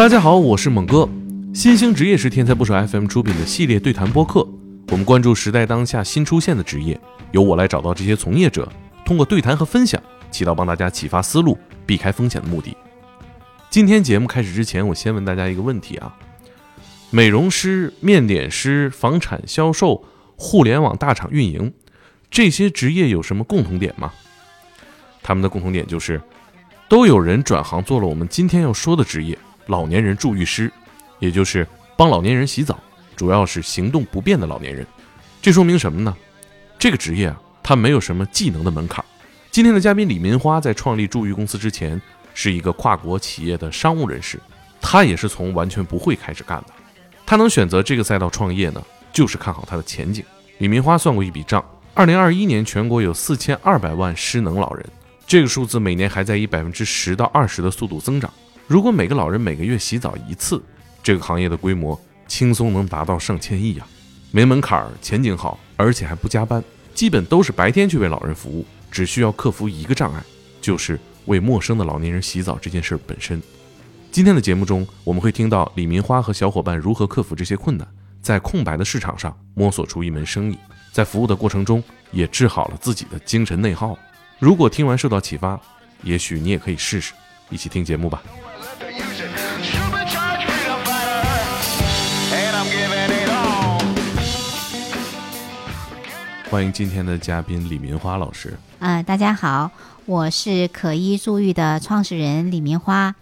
大家好，我是猛哥。新兴职业是天才不少 FM 出品的系列对谈播客，我们关注时代当下新出现的职业，由我来找到这些从业者，通过对谈和分享，起到帮大家启发思路、避开风险的目的。今天节目开始之前，我先问大家一个问题啊：美容师、面点师、房产销售、互联网大厂运营，这些职业有什么共同点吗？他们的共同点就是，都有人转行做了我们今天要说的职业。老年人助浴师，也就是帮老年人洗澡，主要是行动不便的老年人。这说明什么呢？这个职业啊，它没有什么技能的门槛。今天的嘉宾李民花在创立助浴公司之前，是一个跨国企业的商务人士，他也是从完全不会开始干的。他能选择这个赛道创业呢，就是看好他的前景。李民花算过一笔账，2021年全国有4200万失能老人，这个数字每年还在以10%到20%的速度增长。如果每个老人每个月洗澡一次，这个行业的规模轻松能达到上千亿啊！没门槛，前景好，而且还不加班，基本都是白天去为老人服务，只需要克服一个障碍，就是为陌生的老年人洗澡这件事本身。今天的节目中，我们会听到李民花和小伙伴如何克服这些困难，在空白的市场上摸索出一门生意，在服务的过程中也治好了自己的精神内耗。如果听完受到启发，也许你也可以试试。一起听节目吧。欢迎今天的嘉宾李民花老师。大家好，我是可一助浴的创始人李民花，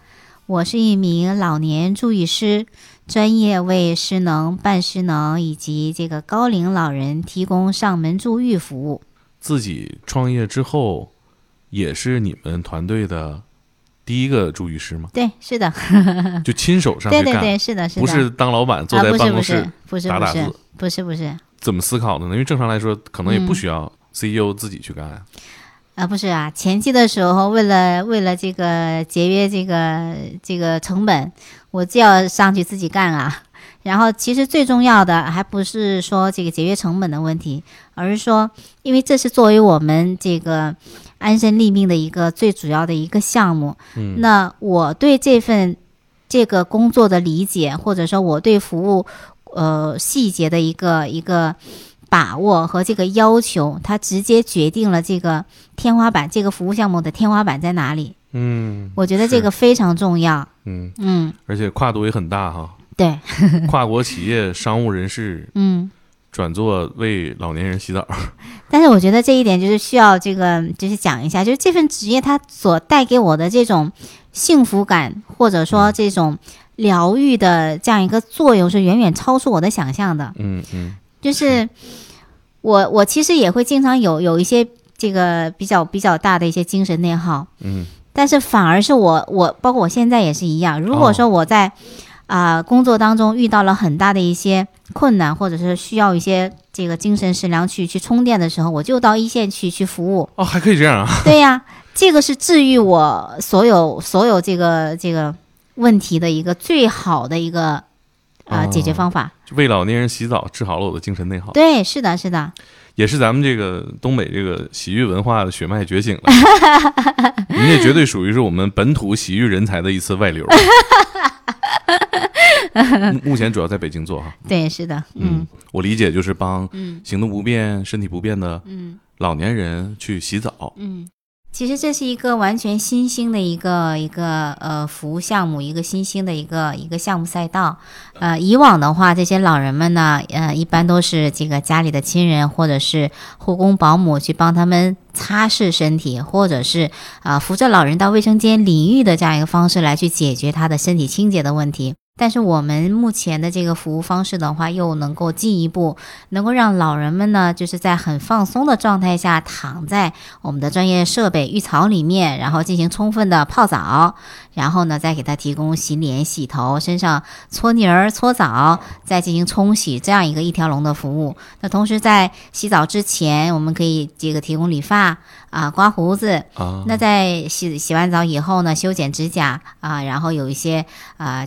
我是一名老年助浴师，专业为失能、半失能以及这个高龄老人提供上门助浴服务。自己创业之后，也是你们团队的第一个助浴师吗？对，是的，就亲手上去干。对对对，是的，是的，不是当老板坐在办公室打打字，不是。怎么思考的呢？因为正常来说，可能也不需要 CEO 自己去干呀。不是啊，前期的时候，为了这个节约这个成本，我就要上去自己干啊。然后，其实最重要的还不是说这个节约成本的问题，而是说，因为这是作为我们这个安身立命的一个最主要的一个项目。那我对这个工作的理解，或者说我对服务细节的一个把握和这个要求，它直接决定了这个天花板，这个服务项目的天花板在哪里。我觉得这个非常重要。而且跨度也很大哈。对，跨国企业商务人士转做为老年人洗澡。但是我觉得这一点就是需要这个就是讲一下，就是这份职业它所带给我的这种幸福感，或者说这种疗愈的这样一个作用，是远远超出我的想象的。就是我其实也会经常有一些这个比较大的一些精神内耗。但是反而是我包括我现在也是一样，如果说我在工作当中遇到了很大的一些困难，或者是需要一些这个精神食粮去充电的时候，我就到一线去服务。还可以这样啊？对呀，这个是治愈我所有这个问题的一个最好的一个解决方法。为老年人洗澡治好了我的精神内耗。对，是的，是的，也是咱们这个东北这个洗浴文化的血脉觉醒了。您这绝对属于是我们本土洗浴人才的一次外流。目前主要在北京做哈。对，是的。我理解就是帮行动不便、身体不便的老年人去洗澡。其实这是一个完全新兴的一个服务项目，一个新兴的一个项目赛道。以往的话，这些老人们呢，一般都是这个家里的亲人或者是护工保姆去帮他们擦拭身体，或者是扶着老人到卫生间淋浴的这样一个方式来去解决他的身体清洁的问题。但是我们目前的这个服务方式的话，又能够进一步能够让老人们呢，就是在很放松的状态下躺在我们的专业设备浴槽里面，然后进行充分的泡澡，然后呢再给他提供洗脸、洗头、身上搓泥儿、搓澡，再进行冲洗，这样一个一条龙的服务。那同时在洗澡之前，我们可以这个提供理发刮胡子。那在洗完澡以后呢，修剪指甲然后有一些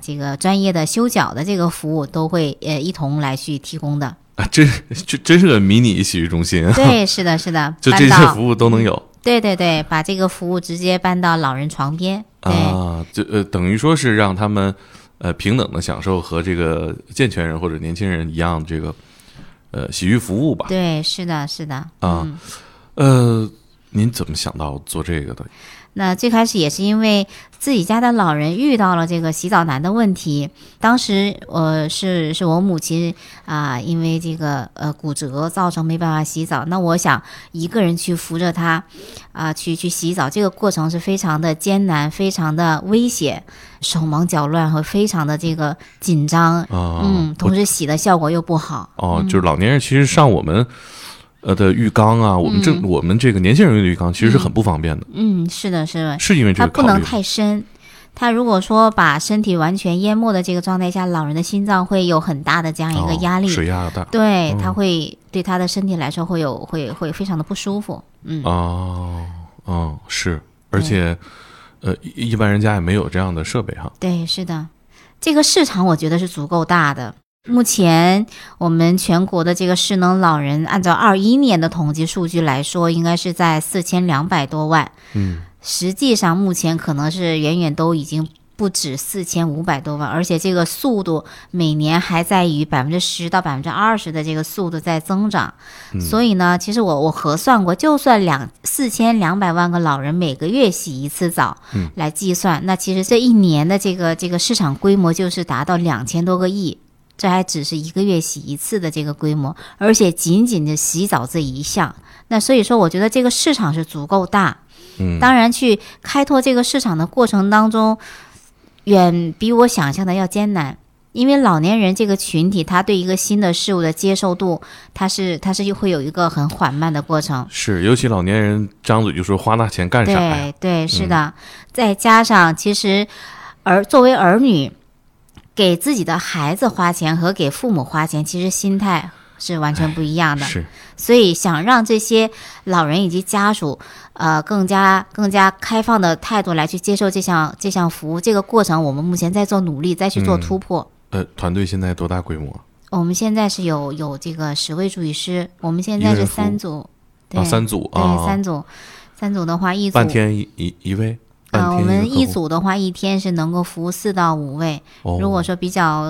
这个专业的修脚的这个服务都会一同来去提供的。真是个迷你洗浴中心啊。对，是的，是的，就这些服务都能有。对对对，把这个服务直接搬到老人床边。对，就等于说是让他们平等的享受和这个健全人或者年轻人一样这个洗浴服务吧。对，是的是的啊、您怎么想到做这个的？那最开始也是因为自己家的老人遇到了这个洗澡难的问题，当时是我母亲啊、因为这个骨折造成没办法洗澡，那我想一个人去扶着她啊、去洗澡，这个过程是非常的艰难，非常的危险，手忙脚乱和非常的这个紧张、同时洗的效果又不好。就是老年人其实上我们的浴缸啊，我们这个年轻人的浴缸其实是很不方便的。是的，是的，是因为这个考虑它不能太深，它如果说把身体完全淹没的这个状态下，老人的心脏会有很大的这样一个压力，水压大，对，它会对他的身体来说会非常的不舒服。是，而且一般人家也没有这样的设备哈。对，是的，这个市场我觉得是足够大的。目前我们全国的这个失能老人按照21年的统计数据来说，应该是在4200多万。实际上目前可能是远远都已经不止4500多万，而且这个速度每年还在以10%到20%的这个速度在增长。所以呢，其实我核算过，就算4200万个老人每个月洗一次澡来计算，那其实这一年的这个市场规模就是达到2000多个亿。这还只是一个月洗一次的这个规模，而且仅仅的洗澡这一项，那所以说我觉得这个市场是足够大。当然去开拓这个市场的过程当中，远比我想象的要艰难，因为老年人这个群体他对一个新的事物的接受度，他是会有一个很缓慢的过程。是，尤其老年人张嘴就说花那钱干啥呀？对，是的。再加上其实作为儿女，给自己的孩子花钱和给父母花钱，其实心态是完全不一样的。是，所以想让这些老人以及家属，更加开放的态度来去接受这项服务，这个过程我们目前在做努力，再去做突破。团队现在多大规模？我们现在是有这个10位助理师，我们现在是3组，对，3组啊，对，三组的话，一组半天一位。我们一组的话，一天是能够服务4到5位。如果说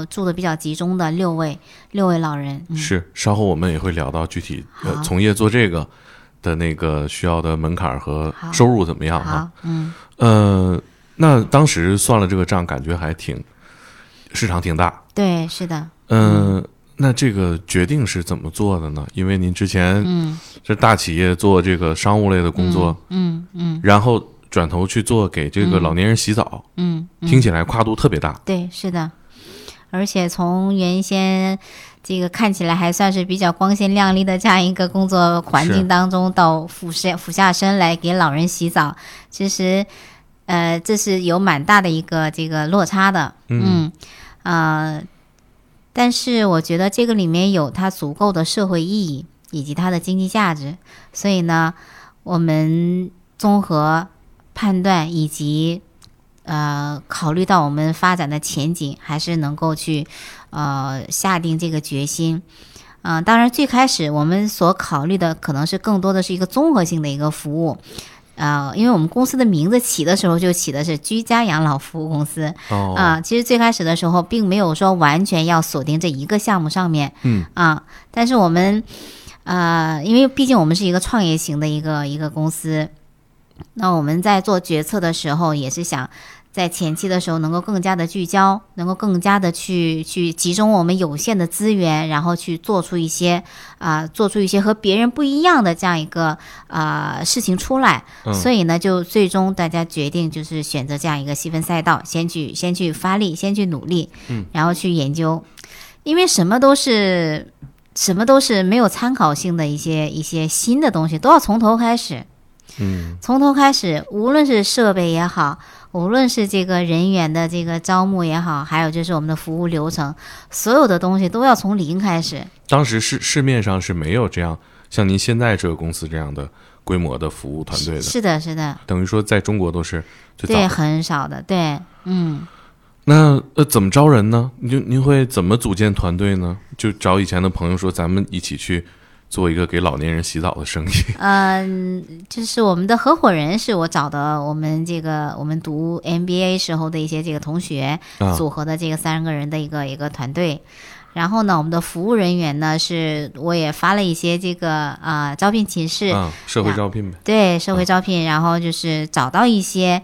住的比较集中的六位老人。是，稍后我们也会聊到具体从业做这个的那个需要的门槛和收入怎么样啊。那当时算了这个账，感觉还市场挺大。对，是的。那这个决定是怎么做的呢？因为您之前是大企业做这个商务类的工作，然后转头去做给这个老年人洗澡，听起来跨度特别大。对，是的，而且从原先这个看起来还算是比较光鲜亮丽的这样一个工作环境当中，到俯下身来给老人洗澡，其实这是有蛮大的一个这个落差的。但是我觉得这个里面有它足够的社会意义以及它的经济价值，所以呢，我们综合判断以及考虑到我们发展的前景，还是能够去下定这个决心。当然最开始我们所考虑的可能是更多的是一个综合性的一个服务。因为我们公司的名字起的时候就起的是居家养老服务公司。其实最开始的时候并没有说完全要锁定这一个项目上面。但是我们因为毕竟我们是一个创业型的一个公司。那我们在做决策的时候，也是想在前期的时候能够更加的聚焦，能够更加的去集中我们有限的资源，然后去做出一些和别人不一样的这样一个事情出来。所以呢，就最终大家决定就是选择这样一个细分赛道，先去发力，先去努力，然后去研究，因为什么都是没有参考性的一些新的东西，都要从头开始。从头开始，无论是设备也好，无论是这个人员的这个招募也好，还有就是我们的服务流程，所有的东西都要从零开始。当时市面上是没有这样像您现在这个公司这样的规模的服务团队的。是的，等于说在中国都是最早的，对，很少的，对。那怎么招人呢？您会怎么组建团队呢？就找以前的朋友说咱们一起去做一个给老年人洗澡的生意。就是我们的合伙人是我找的，我们读 MBA 时候的一些这个同学组合的这个3个人的一个团队。然后呢，我们的服务人员呢，是我也发了一些这个招聘启事，社会招聘呗。对，社会招聘，然后就是找到一些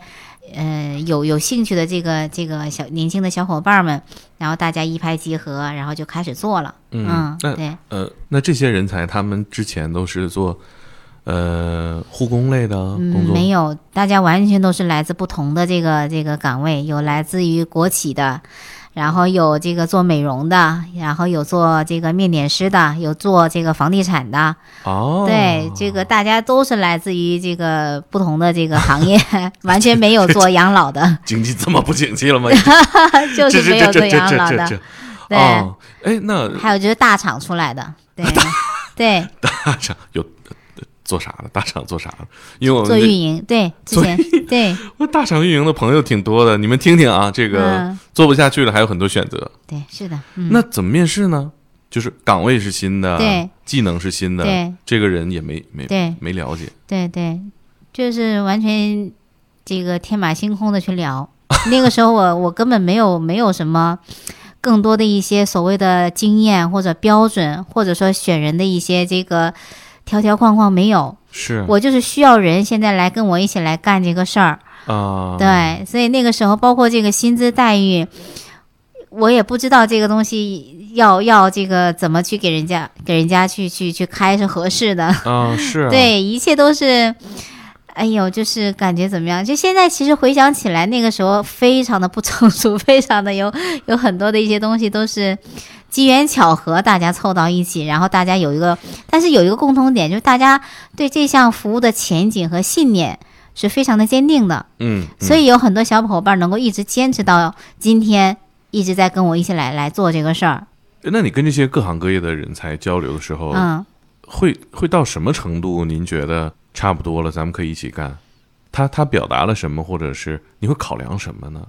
有兴趣的这个小年轻的小伙伴们，然后大家一拍即合，然后就开始做了。对。那这些人才他们之前都是做护工类的工作？没有，大家完全都是来自不同的这个岗位，有来自于国企的。然后有这个做美容的，然后有做这个面点师的，有做这个房地产的。哦，对，这个大家都是来自于这个不同的这个行业，完全没有做养老的。经济这么不景气了吗？就是没有做养老的。对，那还有就是大厂出来的，对，大厂有。做啥的？大厂做啥的？因为我做运营，对，之前对，我大厂运营的朋友挺多的，你们听听啊，这个做不下去了，还有很多选择。对，是的。那怎么面试呢？就是岗位是新的，对，技能是新的，对，这个人也没了解，对对，就是完全这个天马行空的去聊。那个时候我根本没有什么更多的一些所谓的经验或者标准，或者说选人的一些这个。条条框框没有，是我就是需要人现在来跟我一起来干这个事儿啊。对，所以那个时候包括这个薪资待遇，我也不知道这个东西要这个怎么去给人家去开是合适的啊。是啊，对，一切都是，哎呦，就是感觉怎么样？就现在其实回想起来，那个时候非常的不成熟，非常的有很多的一些东西都是。机缘巧合大家凑到一起，然后大家有一个共同点，就是大家对这项服务的前景和信念是非常的坚定的。所以有很多小伙伴能够一直坚持到今天，一直在跟我一起来做这个事儿。那你跟这些各行各业的人才交流的时候，会到什么程度您觉得差不多了咱们可以一起干？他表达了什么，或者是你会考量什么呢？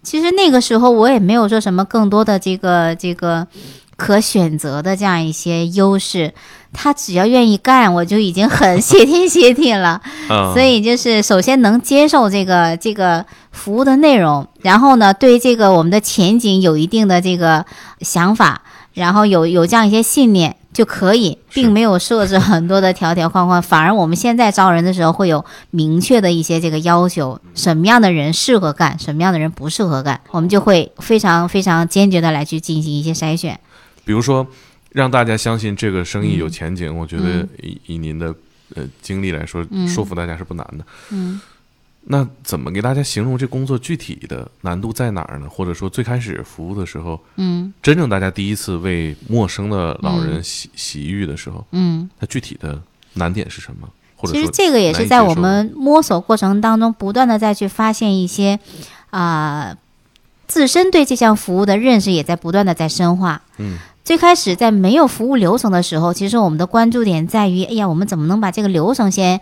其实那个时候我也没有说什么更多的这个可选择的这样一些优势，他只要愿意干，我就已经很谢天谢地了。所以就是首先能接受这个服务的内容，然后呢对这个我们的前景有一定的这个想法，然后有这样一些信念就可以，并没有设置很多的条条框框，反而我们现在招人的时候会有明确的一些这个要求，什么样的人适合干，什么样的人不适合干，我们就会非常非常坚决的来去进行一些筛选。比如说让大家相信这个生意有前景，我觉得以您的经历来说，说服大家是不难的。那怎么给大家形容这工作具体的难度在哪儿呢？或者说最开始服务的时候，真正大家第一次为陌生的老人洗浴的时候，它具体的难点是什么？或者说其实这个也是在我们摸索过程当中不断的再去发现一些自身对这项服务的认识也在不断的在深化。最开始在没有服务流程的时候，其实我们的关注点在于，哎呀，我们怎么能把这个流程先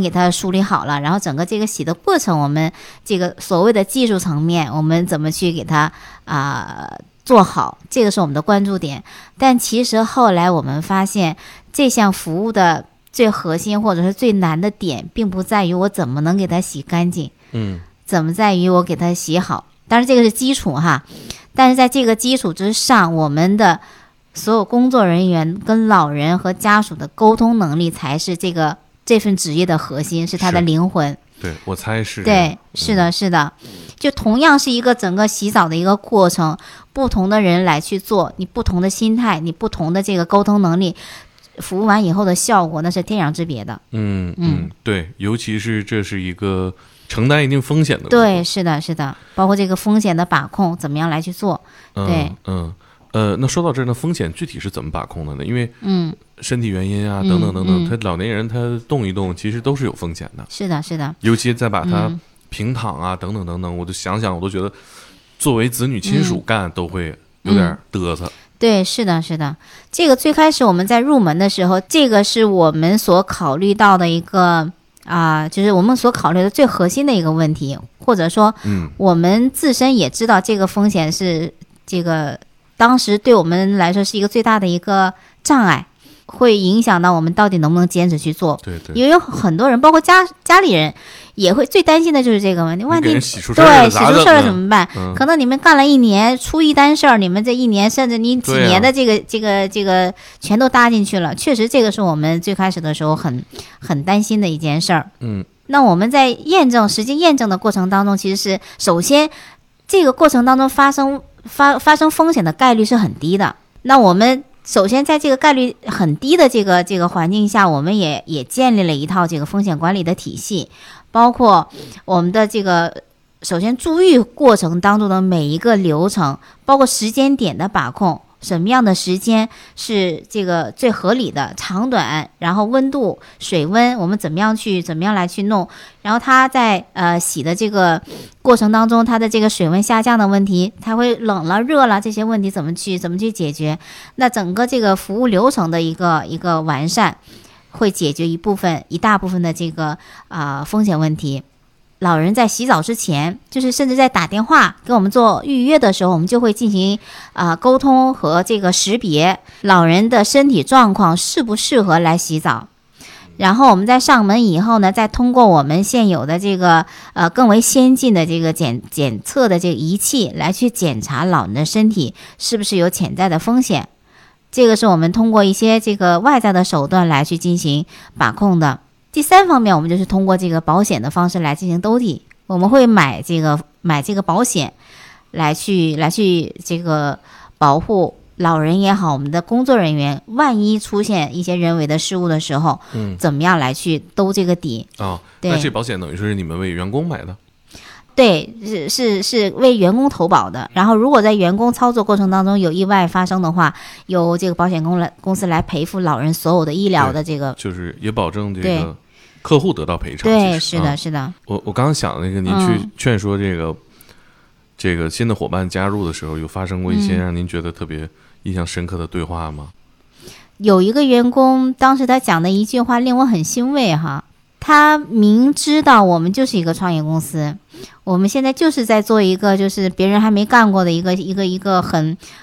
给它梳理好了，然后整个这个洗的过程，我们这个所谓的技术层面，我们怎么去给它做好，这个是我们的关注点。但其实后来我们发现，这项服务的最核心或者是最难的点，并不在于我怎么能给它洗干净，怎么在于我给它洗好。当然这个是基础哈，但是在这个基础之上，我们的所有工作人员跟老人和家属的沟通能力才是这份职业的核心，是它的灵魂。对，我猜是。对，是的，是的。就同样是一个整个洗澡的一个过程，不同的人来去做，你不同的心态，你不同的这个沟通能力，服务完以后的效果那是天壤之别的。对，尤其是这是一个承担一定风险的。对，是的，是的，包括这个风险的把控，怎么样来去做？对，那说到这儿呢，风险具体是怎么把控的呢？因为身体原因啊，等等等等，他老年人他动一动，其实都是有风险的。是的，是的。尤其再把他平躺啊，等等等等，我就想，我都觉得，作为子女亲属干都会有点嘚瑟。对，是的，是的。这个最开始我们在入门的时候，这个是我们所考虑到的一个就是我们所考虑的最核心的一个问题，或者说，我们自身也知道这个风险是这个。当时对我们来说是一个最大的一个障碍，会影响到我们到底能不能坚持去做。对对，也有很多人，包括家里人也会最担心的就是这个问题。万一洗出事儿，对，洗出事儿怎么办？可能你们干了一年，出一单事儿，你们这一年甚至你几年的这个全都搭进去了。确实，这个是我们最开始的时候很担心的一件事儿。嗯，那我们在实际验证的过程当中，其实是首先这个过程当中发生风险的概率是很低的。那我们首先在这个概率很低的这个环境下，我们也建立了一套这个风险管理的体系，包括我们的这个首先注意过程当中的每一个流程，包括时间点的把控，什么样的时间是这个最合理的长短，然后温度水温我们怎么样来去弄，然后它在洗的这个过程当中，它的这个水温下降的问题，它会冷了热了，这些问题怎么去解决。那整个这个服务流程的一个完善，会解决一大部分的这个风险问题。老人在洗澡之前，就是甚至在打电话给我们做预约的时候，我们就会进行沟通和这个识别老人的身体状况适不适合来洗澡。然后我们在上门以后呢，再通过我们现有的这个更为先进的这个检测的这个仪器来去检查老人的身体是不是有潜在的风险。这个是我们通过一些这个外在的手段来去进行把控的。第三方面，我们就是通过这个保险的方式来进行兜底，我们会买这个保险来去这个保护老人也好，我们的工作人员万一出现一些人为的失误的时候，怎么样来去兜这个底啊？对，那这保险等于是你们为员工买的？对，是为员工投保的。然后如果在员工操作过程当中有意外发生的话，由这个保险公司来赔付老人所有的医疗的这个，就是也保证这个客户得到赔偿。对，是的，是的。我刚刚想那个，您去劝说这个新的伙伴加入的时候，有发生过一些让您觉得特别印象深刻的对话吗？有一个员工当时他讲的一句话令我很欣慰哈。他明知道我们就是一个创业公司，我们现在就是在做一个就是别人还没干过的一个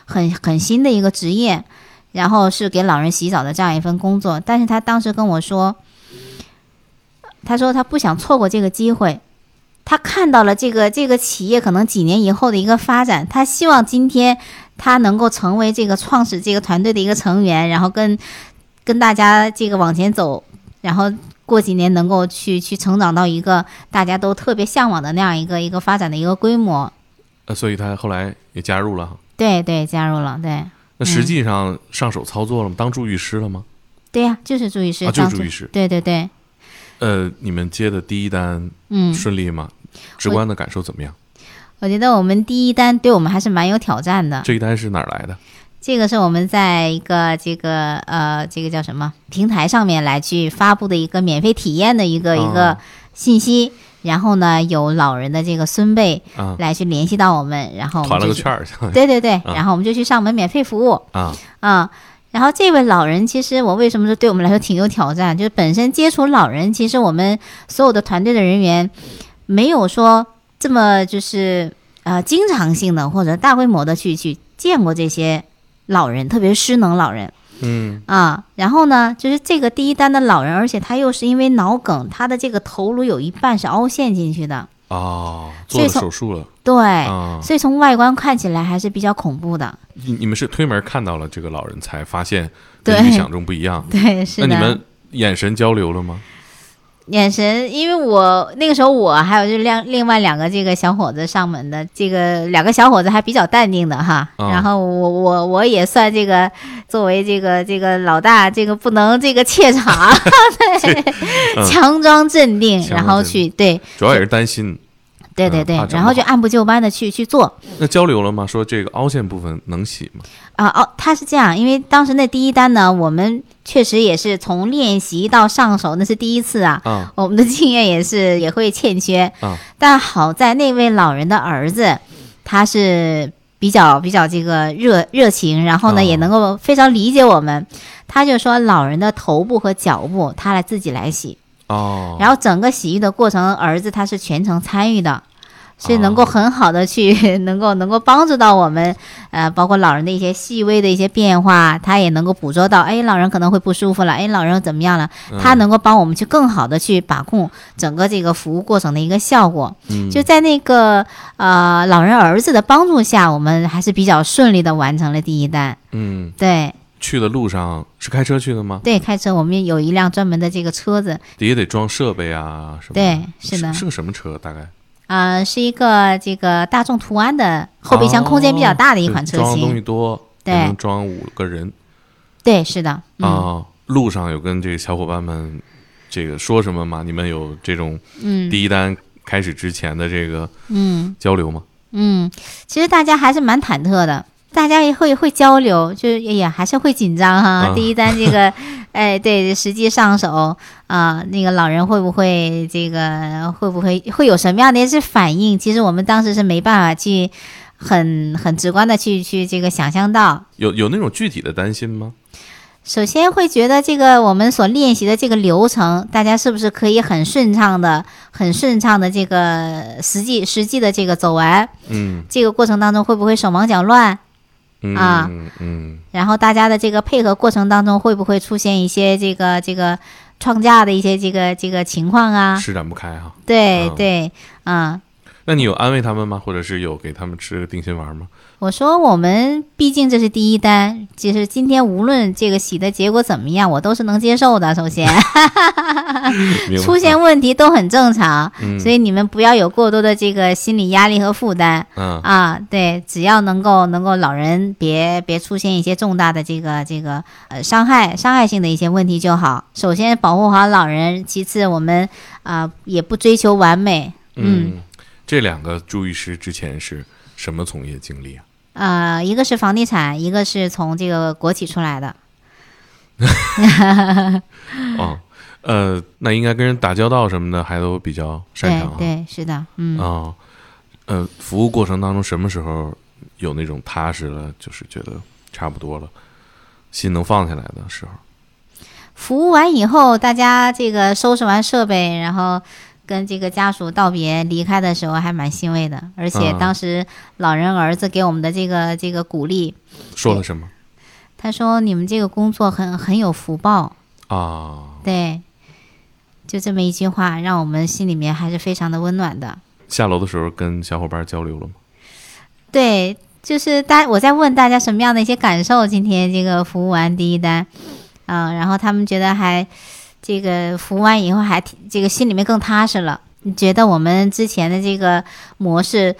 很新的一个职业，然后是给老人洗澡的这样一份工作。但是他当时跟我说，他说他不想错过这个机会，他看到了这个企业可能几年以后的一个发展，他希望今天他能够成为这个创始这个团队的一个成员，然后跟大家这个往前走，然后过几年能够去成长到一个大家都特别向往的那样一个发展的一个规模。所以他后来也加入了。对，加入了。对，那实际上上手操作了吗？当助浴师了吗？对呀，就是助浴师。就是助浴师。对。你们接的第一单顺利吗？直观的感受怎么样？我觉得我们第一单对我们还是蛮有挑战的。这一单是哪儿来的？这个是我们在一个这个叫什么平台上面来去发布的一个免费体验的一个信息，然后呢有老人的这个孙辈来去联系到我们，然后我们团了个券儿，对，然后我们就去上门免费服务然后这位老人，其实我为什么说对我们来说挺有挑战，就是本身接触老人，其实我们所有的团队的人员没有说这么就是经常性的或者大规模的去见过这些老人，特别是失能老人，然后呢，就是这个第一单的老人，而且他又是因为脑梗，他的这个头颅有一半是凹陷进去的做了手术了，所以从外观看起来还是比较恐怖的。你们是推门看到了这个老人才发现跟预想中不一样？对，是的。那你们眼神交流了吗？眼神，因为我那个时候我还有就另外两个这个小伙子上门的，这个两个小伙子还比较淡定的哈，然后我也算这个作为这个老大，这个不能这个怯场强装镇定，然后去对，主要也是担心，对，然后就按部就班的去做。那交流了吗？说这个凹陷部分能洗吗？他是这样，因为当时那第一单呢，我们确实也是从练习到上手，那是第一次我们的经验也会欠缺但好在那位老人的儿子，他是比较这个热情，然后呢也能够非常理解我们，他就说老人的头部和脚部他自己来洗。然后整个洗浴的过程，儿子他是全程参与的，是能够很好的去能够帮助到我们，包括老人的一些细微的一些变化，他也能够捕捉到，哎，老人可能会不舒服了，哎，老人怎么样了，他能够帮我们去更好的去把控整个这个服务过程的一个效果。就在那个老人儿子的帮助下，我们还是比较顺利的完成了第一单。嗯，对。去的路上是开车去的吗？对，开车，我们有一辆专门的这个车子，也得装设备啊什么。对，是的。是个什么车大概？是一个这个大众途安的，后备箱空间比较大的一款车型，装东西多，对，能装5个人。对，是的。路上有跟这个小伙伴们这个说什么吗？你们有这种第一单开始之前的这个交流吗？其实大家还是蛮忐忑的。大家也会交流，就也还是会紧张哈。第一单这个，哎，对，实际上手啊，那个老人会不会这个会有什么样的一些反应？其实我们当时是没办法去很直观的去这个想象到。有那种具体的担心吗？首先会觉得这个我们所练习的这个流程，大家是不是可以很顺畅的这个实际的这个走完？这个过程当中会不会手忙脚乱？然后大家的这个配合过程当中会不会出现一些这个创价的一些这个情况啊？施展不开哈。对对，那你有安慰他们吗？或者是有给他们吃定心丸吗？我说我们毕竟这是第一单，其实今天无论这个洗的结果怎么样，我都是能接受的。首先，出现问题都很正常，所以你们不要有过多的这个心理压力和负担。对，只要能够老人别出现一些重大的这个伤害性的一些问题就好。首先保护好老人，其次我们也不追求完美。这两个朱医师之前是什么从业经历啊？一个是房地产，一个是从这个国企出来的。那应该跟人打交道什么的还都比较擅长。对，是的。服务过程当中什么时候有那种踏实了，就是觉得差不多了，心能放下来的时候？服务完以后，大家这个收拾完设备，然后跟这个家属道别离开的时候还蛮欣慰的，而且当时老人儿子给我们的这个鼓励说了什么？他说你们这个工作很有福报啊。对，就这么一句话让我们心里面还是非常的温暖的。下楼的时候跟小伙伴交流了吗？对，就是我在问大家什么样的一些感受，今天这个服务完第一单，然后他们觉得还这个服务完以后还这个心里面更踏实了。你觉得我们之前的这个模式，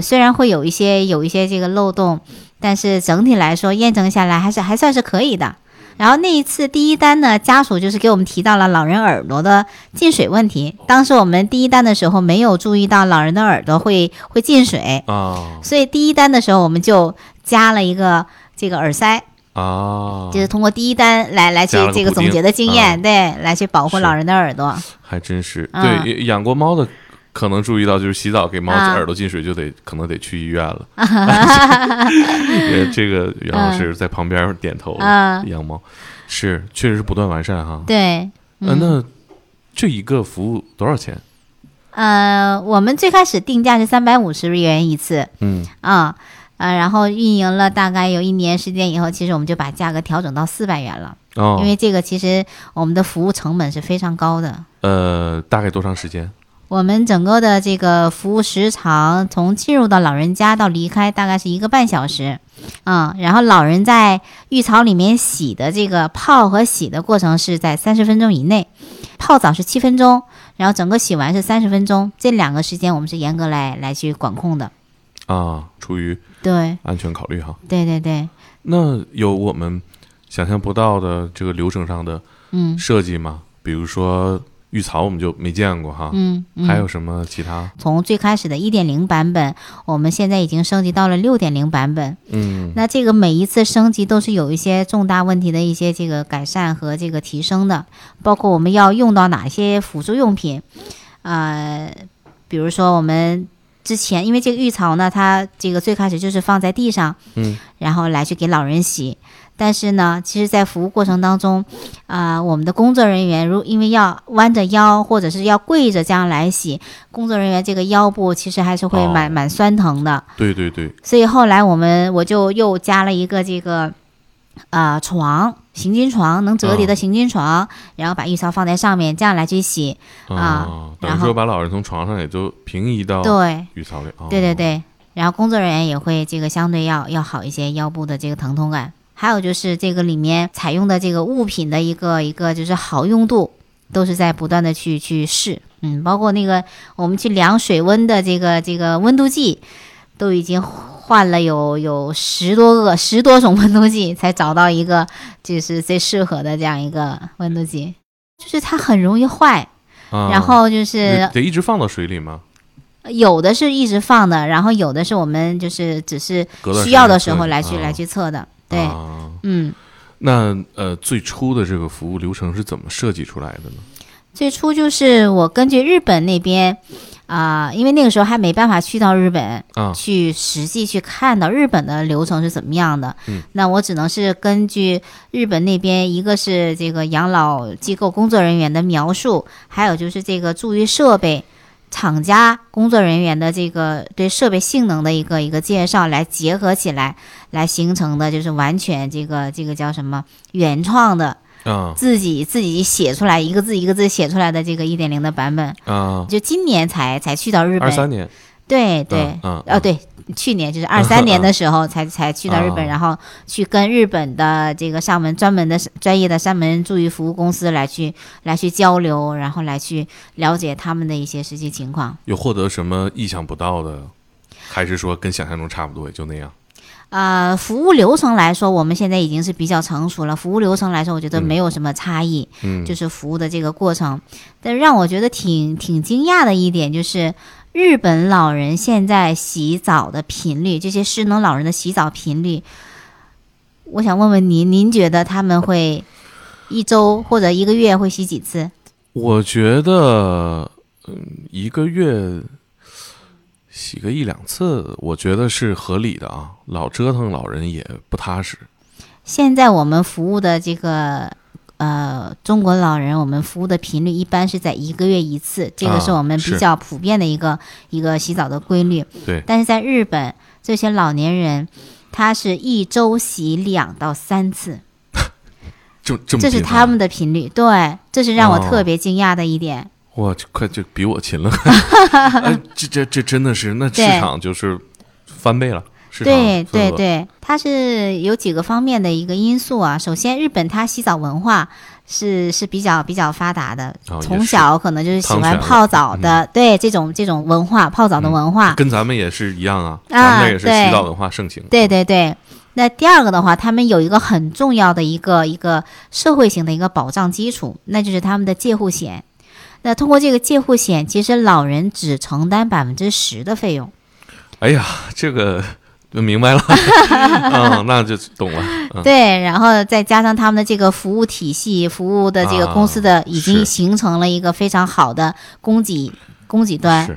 虽然会有一些这个漏洞，但是整体来说验证下来还算是可以的。然后那一次第一单呢，家属就是给我们提到了老人耳朵的进水问题。当时我们第一单的时候没有注意到老人的耳朵会进水啊，所以第一单的时候我们就加了一个这个耳塞。就是通过第一单来去这个总结的经验，对，来去保护老人的耳朵，还真是。对，养过猫的可能注意到，就是洗澡给猫耳朵进水就得可能得去医院了。这个袁老师在旁边点头。养猫是确实是不断完善哈。对，那这一个服务多少钱？我们最开始定价是350日元一次。然后运营了大概有1年时间以后，其实我们就把价格调整到400元了。因为这个其实我们的服务成本是非常高的。大概多长时间？我们整个的这个服务时长，从进入到老人家到离开，大概是1个半小时。然后老人在浴槽里面洗的这个泡和洗的过程是在30分钟以内，泡澡是7分钟，然后整个洗完是30分钟，这2个时间我们是严格来去管控的。出于对安全考虑哈。对对对。那有我们想象不到的这个流程上的设计吗？比如说浴槽我们就没见过哈。还有什么其他？从最开始的 1.0 版本，我们现在已经升级到了 6.0 版本。那这个每一次升级都是有一些重大问题的一些这个改善和这个提升的，包括我们要用到哪些辅助用品。比如说我们之前因为这个浴槽呢，它这个最开始就是放在地上，然后来去给老人洗。但是呢，其实在服务过程当中我们的工作人员因为要弯着腰或者是要跪着这样来洗，工作人员这个腰部其实还是会蛮酸疼的。对对对。所以后来我就又加了一个这个床，行军床，能折叠的行军床，然后把浴槽放在上面，这样来去洗等于说把老人从床上也就平移到浴槽里。 对，然后工作人员也会这个相对要好一些腰部的这个疼痛感。还有就是这个里面采用的这个物品的一个就是好用度，都是在不断的去试，包括那个我们去量水温的这个温度计，都已经换了有十多种温度计才找到一个就是最适合的这样一个温度计。就是它很容易坏然后就是得一直放到水里吗？有的是一直放的，然后有的是我们就是只是需要的时候来去测的。对那最初的这个服务流程是怎么设计出来的呢？最初就是我根据日本那边因为那个时候还没办法去到日本去实际去看到日本的流程是怎么样的那我只能是根据日本那边，一个是这个养老机构工作人员的描述，还有就是这个助浴设备厂家工作人员的这个对设备性能的一个介绍来结合起来，来形成的就是完全这个叫什么原创的自己写出来一个字一个字写出来的这个 1.0 的版本就今年才去到日本。23年。对对对，去年就是23年的时候才去到日本，然后去跟日本的这个上门专业的上门助浴服务公司来去交流，然后来去了解他们的一些实际情况。有获得什么意想不到的，还是说跟想象中差不多也就那样？服务流程来说，我们现在已经是比较成熟了。服务流程来说，我觉得没有什么差异，就是服务的这个过程。但让我觉得挺惊讶的一点就是，日本老人现在洗澡的频率，这些失能老人的洗澡频率，我想问问您觉得他们会一周或者一个月会洗几次？我觉得，一个月洗个1-2次，我觉得是合理的啊。老折腾老人也不踏实。现在我们服务的这个中国老人，我们服务的频率一般是在1个月1次，这个是我们比较普遍的一个洗澡的规律。对。但是在日本，这些老年人他是1周洗2到3次，这是他们的频率。对，这是让我特别惊讶的一点。哇，快就比我勤了这真的是，那市场就是翻倍了。对对对，它是有几个方面的一个因素啊。首先，日本它洗澡文化是比较发达的，从小可能就是喜欢泡澡的，对这种文化，泡澡的文化跟咱们也是一样啊，咱们也是洗澡文化盛行。对对对。那第二个的话，他们有一个很重要的一个社会型的一个保障基础，那就是他们的介护险。那通过这个介护险，其实老人只承担10%的费用。哎呀，这个就明白了那就懂了对，然后再加上他们的这个服务体系，服务的这个公司的已经形成了一个非常好的供给端，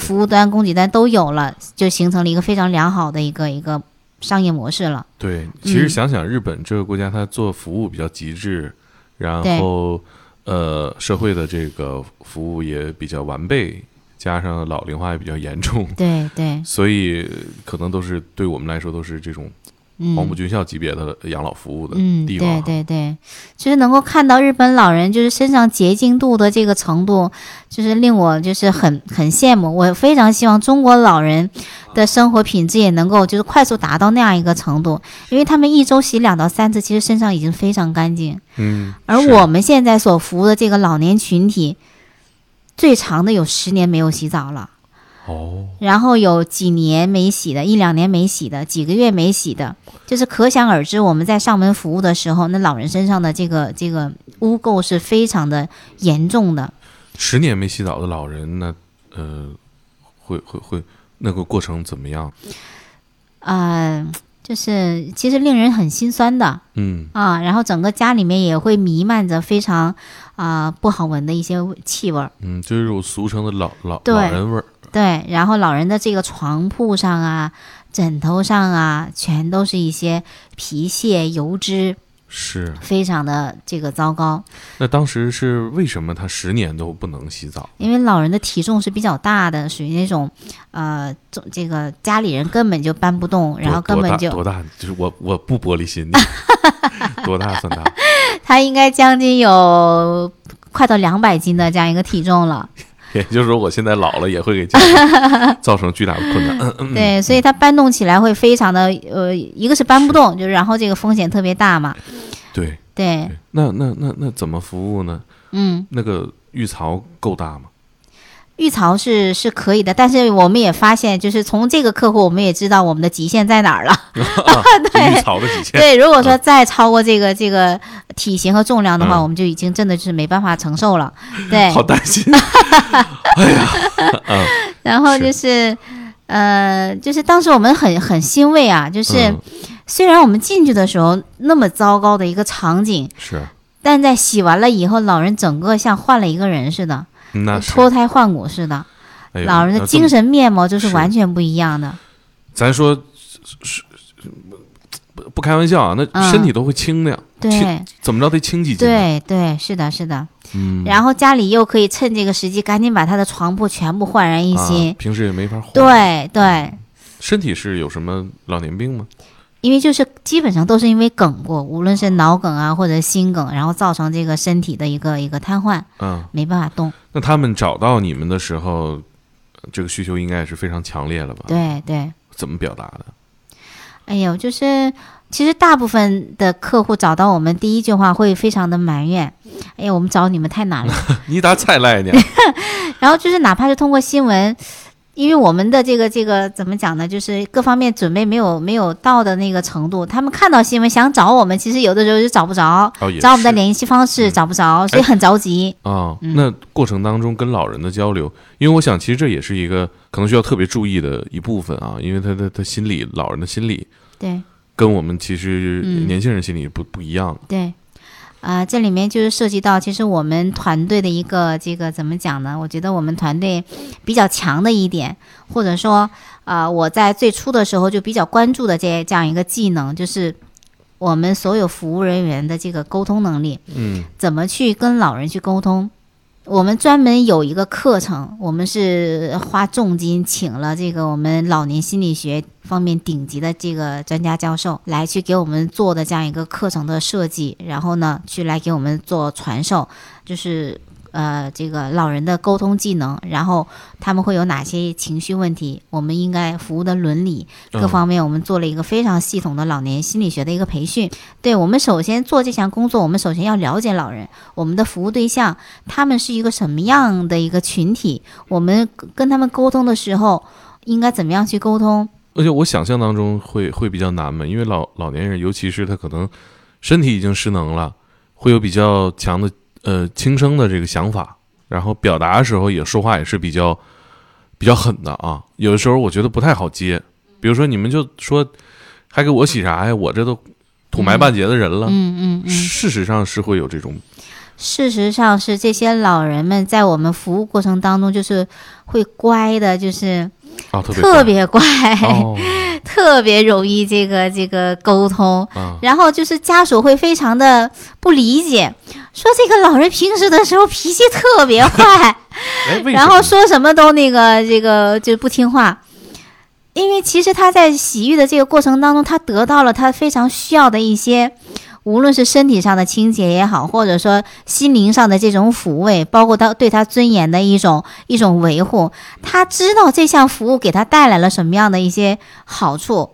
服务端、供给端都有了，就形成了一个非常良好的一个商业模式了。对，其实想想日本这个国家，它做服务比较极致，然后社会的这个服务也比较完备，加上老龄化也比较严重，对对，所以可能都是对我们来说都是这种黄埔军校级别的养老服务的地方。对对对，就是能够看到日本老人就是身上洁净度的这个程度，就是令我就是很羡慕。我非常希望中国老人的生活品质也能够就是快速达到那样一个程度，因为他们1周洗2到3次，其实身上已经非常干净。而我们现在所服务的这个老年群体，最长的有10年没有洗澡了。然后有几年没洗的，1-2年没洗的，几个月没洗的，就是可想而知，我们在上门服务的时候，那老人身上的这个污垢是非常的严重的。10年没洗澡的老人，那会那个过程怎么样？就是其实令人很心酸的，然后整个家里面也会弥漫着非常不好闻的一些气味，就是俗称的老人味儿。对，然后老人的这个床铺上啊，枕头上啊全都是一些皮屑油脂，是非常的这个糟糕。那当时是为什么他10年都不能洗澡？因为老人的体重是比较大的，属于那种这个家里人根本就搬不动，然后根本就多大就是我不玻璃心多大算大？他应该将近有快到200斤的这样一个体重了，也就是说我现在老了也会给家里造成巨大的困难对，所以它搬动起来会非常的一个是搬不动，就是然后这个风险特别大嘛。对对，那怎么服务呢？那个浴槽够大吗？浴槽是可以的，但是我们也发现，就是从这个客户我们也知道我们的极限在哪儿了对，浴槽的极限。对，如果说再超过这个体型和重量的话，我们就已经真的是没办法承受了。对，好担心哎呀然后就是就是当时我们很欣慰啊，就是虽然我们进去的时候那么糟糕的一个场景，是但在洗完了以后，老人整个像换了一个人似的，脱胎换骨似的，老人的精神面貌就是完全不一样的。咱说是 不开玩笑啊，那身体都会清亮，对，怎么着得清几斤？对对，是的，是的。然后家里又可以趁这个时机赶紧把他的床铺全部焕然一新，平时也没法换。对对。身体是有什么老年病吗？因为就是基本上都是因为梗过，无论是脑梗啊或者心梗，然后造成这个身体的一个瘫痪，没办法动。那他们找到你们的时候，这个需求应该也是非常强烈了吧？对对。怎么表达的？哎呦，就是其实大部分的客户找到我们第一句话会非常的埋怨，哎呀，我们找你们太难了，你咋才来呢？然后就是哪怕是通过新闻。因为我们的这个怎么讲呢，就是各方面准备没有到的那个程度，他们看到新闻想找我们，其实有的时候就找不着，找我们的联系方式找不着，所以很着急那过程当中跟老人的交流，因为我想其实这也是一个可能需要特别注意的一部分啊，因为他心理，老人的心理对跟我们其实年轻人心理不一样。对这里面就是涉及到，其实我们团队的一个这个怎么讲呢？我觉得我们团队比较强的一点，或者说，我在最初的时候就比较关注的这样一个技能，就是我们所有服务人员的这个沟通能力。怎么去跟老人去沟通？我们专门有一个课程，我们是花重金请了这个我们老年心理学方面顶级的这个专家教授来去给我们做的这样一个课程的设计，然后呢去来给我们做传授，就是这个老人的沟通技能，然后他们会有哪些情绪问题，我们应该服务的伦理各方面，我们做了一个非常系统的老年心理学的一个培训。对，我们首先做这项工作，我们首先要了解老人，我们的服务对象他们是一个什么样的一个群体，我们跟他们沟通的时候应该怎么样去沟通。而且我想象当中会比较难嘛，因为老年人尤其是他可能身体已经失能了，会有比较强的轻生的这个想法，然后表达的时候也说话也是比较狠的啊，有的时候我觉得不太好接，比如说你们就说还给我洗啥呀，我这都土埋半截的人了。事实上是会有这种，事实上是这些老人们在我们服务过程当中就是会乖的，就是特别乖，特别容易这个沟通，然后就是家属会非常的不理解，说这个老人平时的时候脾气特别坏然后说什么都那个这个就不听话，因为其实他在洗浴的这个过程当中，他得到了他非常需要的一些，无论是身体上的清洁也好，或者说心灵上的这种抚慰，包括他对他尊严的一种维护，他知道这项服务给他带来了什么样的一些好处。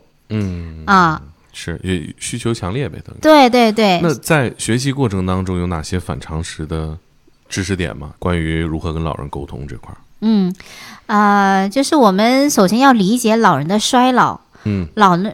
是也需求强烈呗。对对对。那在学习过程当中有哪些反常识的知识点吗？关于如何跟老人沟通这块？就是我们首先要理解老人的衰老。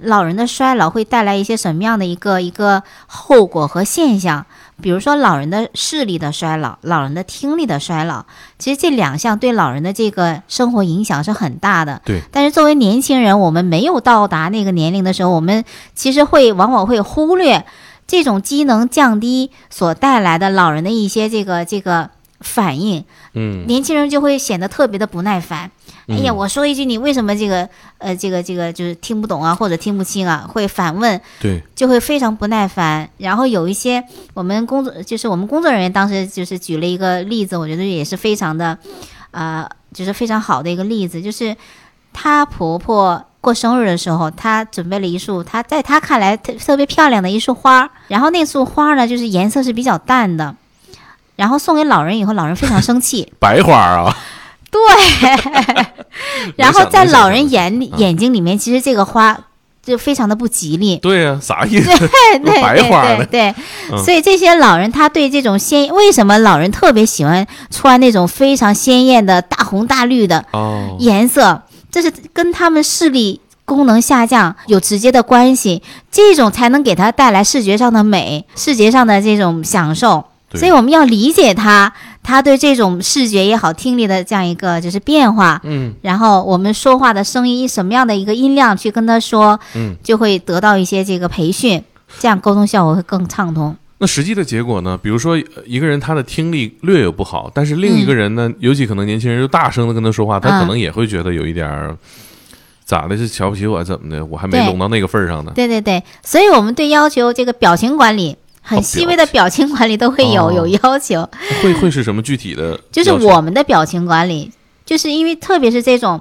老人的衰老会带来一些什么样的一个后果和现象，比如说老人的视力的衰老，老人的听力的衰老，其实这两项对老人的这个生活影响是很大的。对，但是作为年轻人，我们没有到达那个年龄的时候，我们其实往往会忽略这种机能降低所带来的老人的一些这个反应，嗯，年轻人就会显得特别的不耐烦。哎呀，我说一句，你为什么这个就是听不懂啊，或者听不清啊，会反问，对，就会非常不耐烦。然后有一些我们工作人员当时就是举了一个例子，我觉得也是非常的，就是非常好的一个例子，就是她婆婆过生日的时候，她准备了一束她在她看来特别漂亮的一束花，然后那束花呢，就是颜色是比较淡的，然后送给老人以后，老人非常生气，白花啊。对，然后在老人眼睛里面，其实这个花就非常的不吉利。对啊，啥意思？对，白花呢？对，所以这些老人他对这种为什么老人特别喜欢穿那种非常鲜艳的大红大绿的颜色？哦、这是跟他们视力功能下降有直接的关系，这种才能给他带来视觉上的美，视觉上的这种享受。所以我们要理解他对这种视觉也好、听力的这样一个就是变化，嗯，然后我们说话的声音什么样的一个音量去跟他说，嗯，就会得到一些这个培训，这样沟通效果会更畅通。那实际的结果呢？比如说一个人他的听力略有不好，但是另一个人呢，尤其可能年轻人就大声的跟他说话，他可能也会觉得有一点儿。咋的？是瞧不起我怎么的？我还没拢到那个份儿上呢。对，所以我们对要求这个表情管理。很细微的表情管理都会有要求，会是什么具体的？就是我们的表情管理，就是因为特别是这种，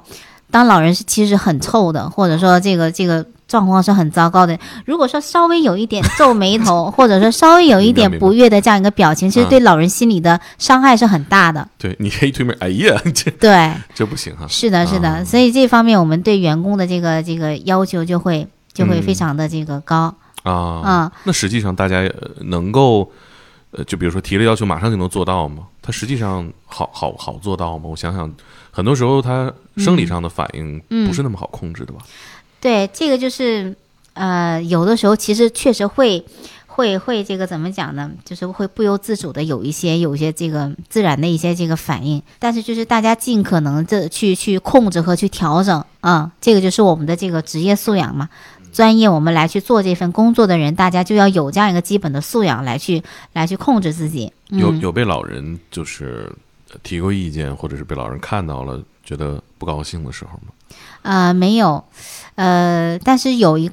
当老人是其实很臭的，或者说这个状况是很糟糕的。如果说稍微有一点皱眉头，或者说稍微有一点不悦的这样一个表情，其实对老人心理的伤害是很大的。啊、对你黑推门，哎呀，这不行哈、啊。是的、啊，所以这方面我们对员工的这个要求就会非常的这个高。啊，那实际上大家能够，就比如说提了要求马上就能做到吗？他实际上好做到吗？我想想，很多时候他生理上的反应不是那么好控制的吧？对，这个就是有的时候其实确实会这个怎么讲呢？就是会不由自主的有一些这个自然的一些这个反应，但是就是大家尽可能的去控制和去调整啊，这个就是我们的这个职业素养嘛。专业我们来去做这份工作的人，大家就要有这样一个基本的素养来去控制自己。嗯、有被老人就是提过意见，或者是被老人看到了觉得不高兴的时候吗？没有，但是有一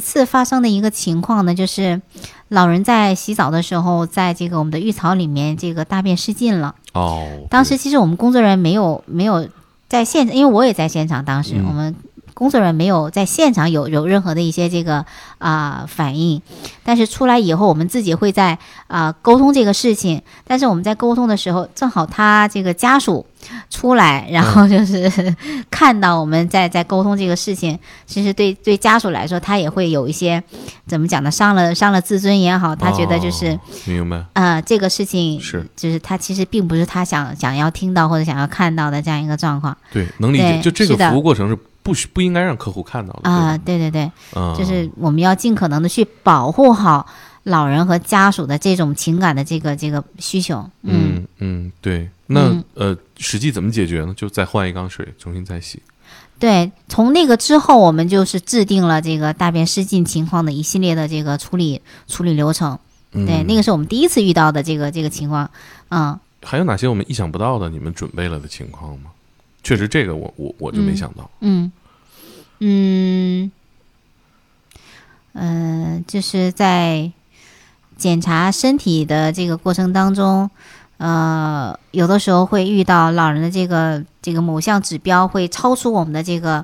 次发生的一个情况呢，就是老人在洗澡的时候，在这个我们的浴槽里面这个大便失禁了。哦，当时其实我们工作人员没有在现场，因为我也在现场，当时我们。工作人员没有在现场有任何的一些这个反应，但是出来以后我们自己会在沟通这个事情，但是我们在沟通的时候正好他这个家属出来，然后就是看到我们在沟通这个事情，其实对家属来说他也会有一些怎么讲呢，伤了自尊也好，他觉得就是、哦、明白这个事情是就是他其实并不是他想要听到或者想要看到的这样一个状况。对，能理解，就这个服务过程是不应该让客户看到的啊！对、嗯，就是我们要尽可能的去保护好老人和家属的这种情感的这个需求。嗯，对。那、实际怎么解决呢？就再换一缸水，重新再洗。对，从那个之后，我们就是制定了这个大便失禁情况的一系列的这个处理流程。对，那个是我们第一次遇到的这个情况。嗯，还有哪些我们意想不到的？你们准备了的情况吗？确实，这个我就没想到。就是在检查身体的这个过程当中，有的时候会遇到老人的这个某项指标会超出我们的这个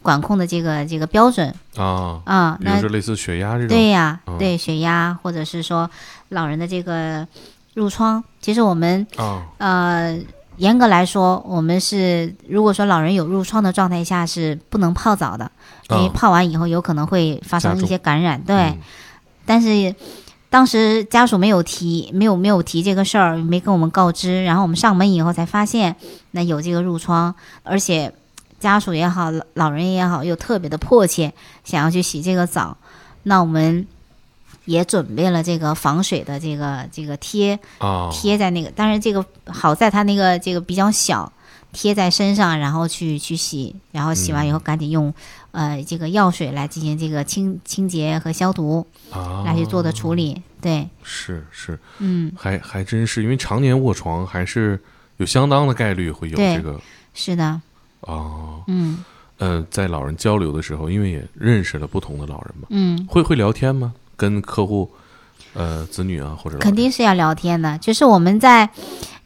管控的这个标准啊，比如说类似血压这种。对呀、啊，对血压，或者是说老人的这个褥疮，其实我们严格来说，我们是如果说老人有褥疮的状态下是不能泡澡的，因为泡完以后有可能会发生一些感染。对、但是当时家属没有提这个事儿，没跟我们告知。然后我们上门以后才发现，那有这个褥疮，而且家属也好，老人也好，又特别的迫切想要去洗这个澡。那我们也准备了这个防水的这个贴在那个，但是这个好在它那个这个比较小，贴在身上，然后去洗，然后洗完以后赶紧用这个药水来进行这个清洁和消毒来去做的处理。对，是，嗯，还真是因为常年卧床，还是有相当的概率会有这个。是的。哦，嗯，在老人交流的时候，因为也认识了不同的老人嘛，嗯，会聊天吗？跟客户，子女啊，或者肯定是要聊天的。就是我们在，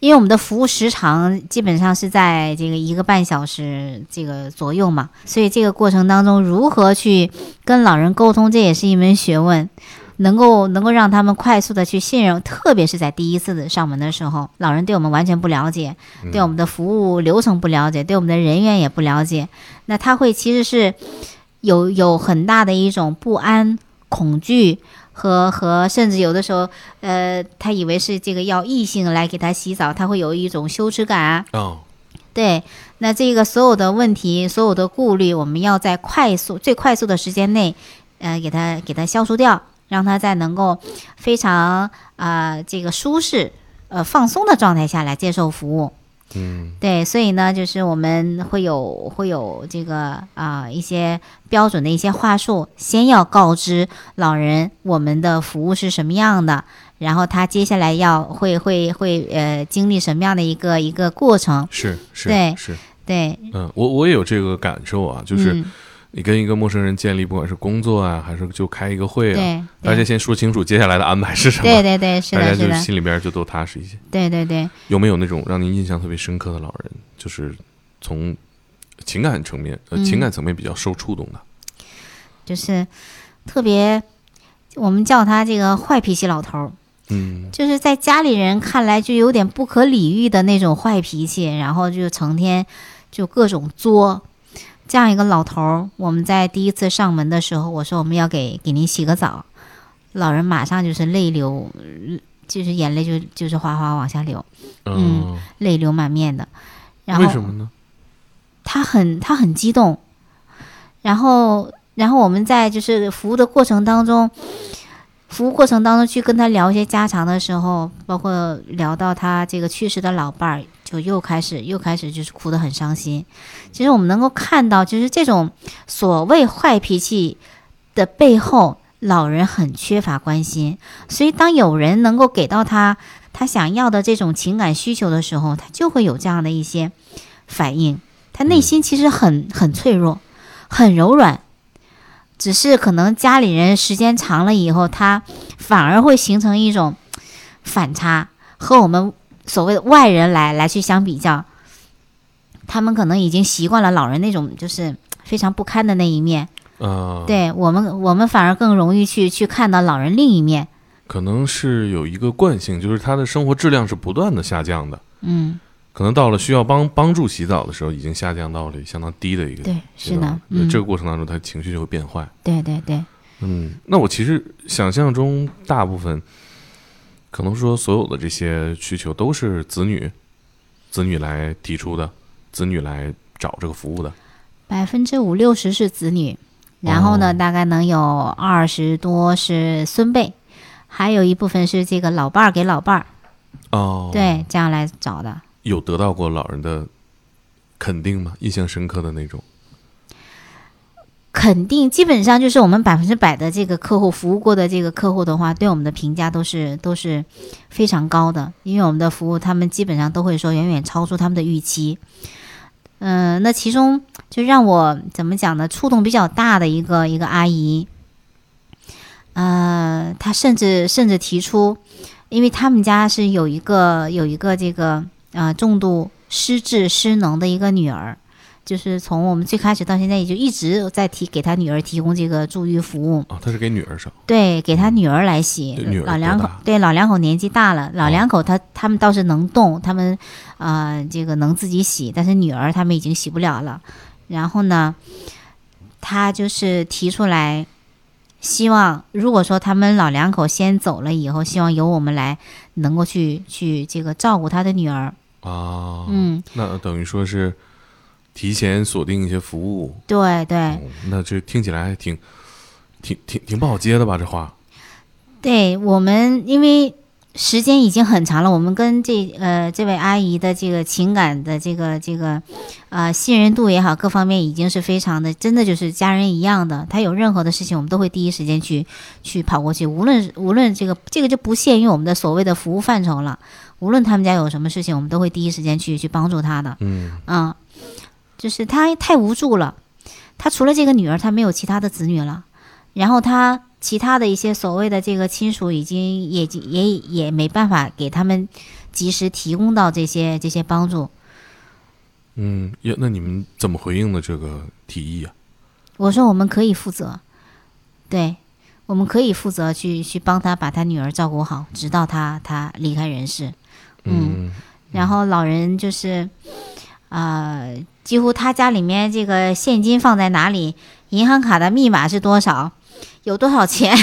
因为我们的服务时长基本上是在这个1个半小时这个左右嘛，所以这个过程当中，如何去跟老人沟通，这也是一门学问。能够让他们快速的去信任，特别是在第一次上门的时候，老人对我们完全不了解，对我们的服务流程不了解，对我们的人员也不了解，那他会其实是有很大的一种不安、恐惧和甚至有的时候，他以为是这个要异性来给他洗澡，他会有一种羞耻感。哦，对，那这个所有的问题、所有的顾虑，我们要在最快速的时间内，给他消除掉。让他在能够非常这个舒适放松的状态下来接受服务。嗯，对，所以呢，就是我们会有这个一些标准的一些话术，先要告知老人我们的服务是什么样的，然后他接下来会经历什么样的一个过程。是，对，嗯，我也有这个感受啊，就是。嗯，你跟一个陌生人建立，不管是工作啊，还是就开一个会啊，大家先说清楚接下来的安排是什么。对，是的，大家就心里边就都踏实一些。对。有没有那种让您印象特别深刻的老人，就是从情感层面比较受触动的？就是特别，我们叫他这个坏脾气老头。嗯，就是在家里人看来就有点不可理喻的那种坏脾气，然后就成天就各种作。这样一个老头，我们在第一次上门的时候，我说我们要给您洗个澡，老人马上就是泪流，就是眼泪就是哗哗往下流，嗯，泪流满面的。然后为什么呢？他很激动，然后我们在就是服务过程当中去跟他聊一些家常的时候，包括聊到他这个去世的老伴儿。就又开始就是哭得很伤心。其实我们能够看到，就是这种所谓坏脾气的背后，老人很缺乏关心。所以当有人能够给到他想要的这种情感需求的时候，他就会有这样的一些反应。他内心其实很脆弱，很柔软，只是可能家里人时间长了以后，他反而会形成一种反差，和我们所谓的外人来去相比较，他们可能已经习惯了老人那种就是非常不堪的那一面。对，我们反而更容易去看到老人另一面。可能是有一个惯性，就是他的生活质量是不断的下降的。嗯，可能到了需要帮助洗澡的时候，已经下降到了相当低的一个。对，是的。嗯，这个过程当中，他情绪就会变坏。对。嗯，那我其实想象中大部分。可能说所有的这些需求都是子女来提出的，子女来找这个服务的，50-60%是子女，然后呢，大概能有20多是孙辈，还有一部分是这个老伴儿给老伴儿。哦，对，这样来找的。有得到过老人的肯定吗？印象深刻的那种？肯定，基本上就是我们100%的这个客户服务过的这个客户的话，对我们的评价都是非常高的，因为我们的服务他们基本上都会说远远超出他们的预期。那其中就让我怎么讲呢？触动比较大的一个阿姨，她甚至提出，因为他们家是有一个这个重度失智失能的一个女儿。就是从我们最开始到现在，也就一直在给他女儿提供这个助浴服务。哦，他是给女儿上？对，给他女儿来洗。嗯，老两口，对，老两口年纪大了，老两口他们倒是能动，他们这个能自己洗，但是女儿他们已经洗不了了。然后呢，他就是提出来，希望如果说他们老两口先走了以后，希望由我们来能够去这个照顾他的女儿。啊，嗯，那等于说是。提前锁定一些服务，对、哦，那这听起来还挺不好接的吧？这话。对我们，因为时间已经很长了，我们跟这位阿姨的这个情感的这个信任度也好，各方面已经是非常的，真的就是家人一样的。她有任何的事情，我们都会第一时间去跑过去，无论这个就不限于我们的所谓的服务范畴了。无论他们家有什么事情，我们都会第一时间去帮助她的。就是她太无助了，她除了这个女儿，她没有其他的子女了，然后她。其他的一些所谓的这个亲属已经也没办法给他们及时提供到这些帮助。那你们怎么回应的这个提议啊？我说我们可以负责，对，我们可以负责去帮他把他女儿照顾好，直到他离开人世。然后老人就是几乎他家里面这个现金放在哪里，银行卡的密码是多少，有多少钱，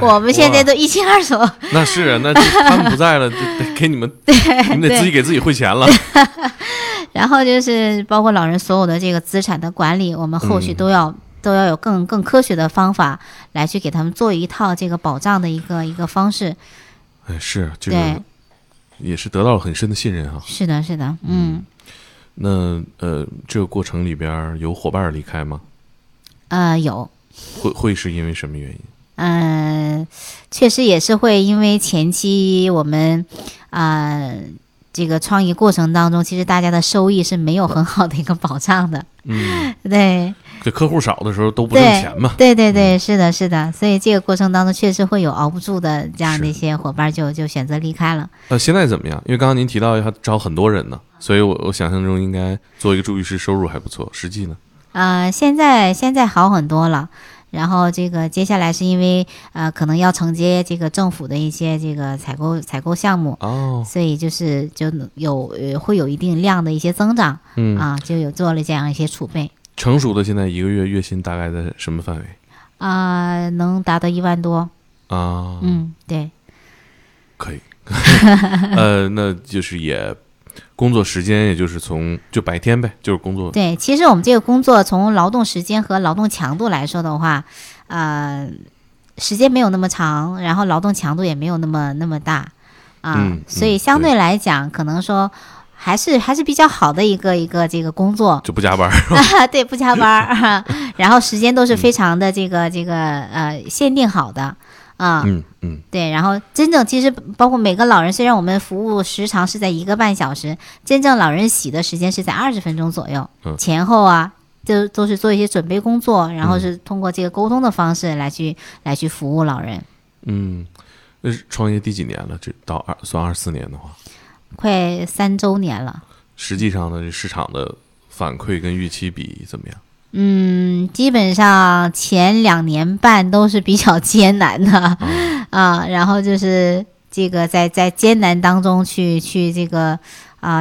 我们现在都一清二楚。那是，那他们不在了，得给你们，你们得自己给自己汇钱了。然后就是包括老人所有的这个资产的管理，我们后续都要有更科学的方法来去给他们做一套这个保障的一个方式。是，这个也是得到了很深的信任啊。是的，是的，那这个过程里边有伙伴离开吗？有。会是因为什么原因？确实也是会因为前期我们这个创业过程当中，其实大家的收益是没有很好的一个保障的。对，这客户少的时候都不挣钱嘛。对，是的，是的。所以这个过程当中确实会有熬不住的这样的一些伙伴就选择离开了。现在怎么样？因为刚刚您提到要招很多人呢，所以我想象中应该做一个助浴师收入还不错，实际呢？现在好很多了，然后这个接下来是因为可能要承接这个政府的一些这个采购项目，所以会有一定量的一些增长，就有做了这样一些储备。成熟的现在一个月月薪大概在什么范围？能达到1万多啊。对，可以。那就是也。工作时间也就是就白天呗，就是工作。对，其实我们这个工作从劳动时间和劳动强度来说的话，时间没有那么长，然后劳动强度也没有那么大啊，所以相对来讲，可能说还是比较好的一个这个工作，就不加班对，不加班然后时间都是非常的这个限定好的。对，然后真正其实包括每个老人，虽然我们服务时长是在1个半小时，真正老人洗的时间是在20分钟左右，前后都是做一些准备工作，然后是通过这个沟通的方式来去服务老人。创业第几年了？这到算24年的话，快3周年了。实际上呢，市场的反馈跟预期比怎么样？基本上前2年半都是比较艰难的啊，然后就是这个在艰难当中去这个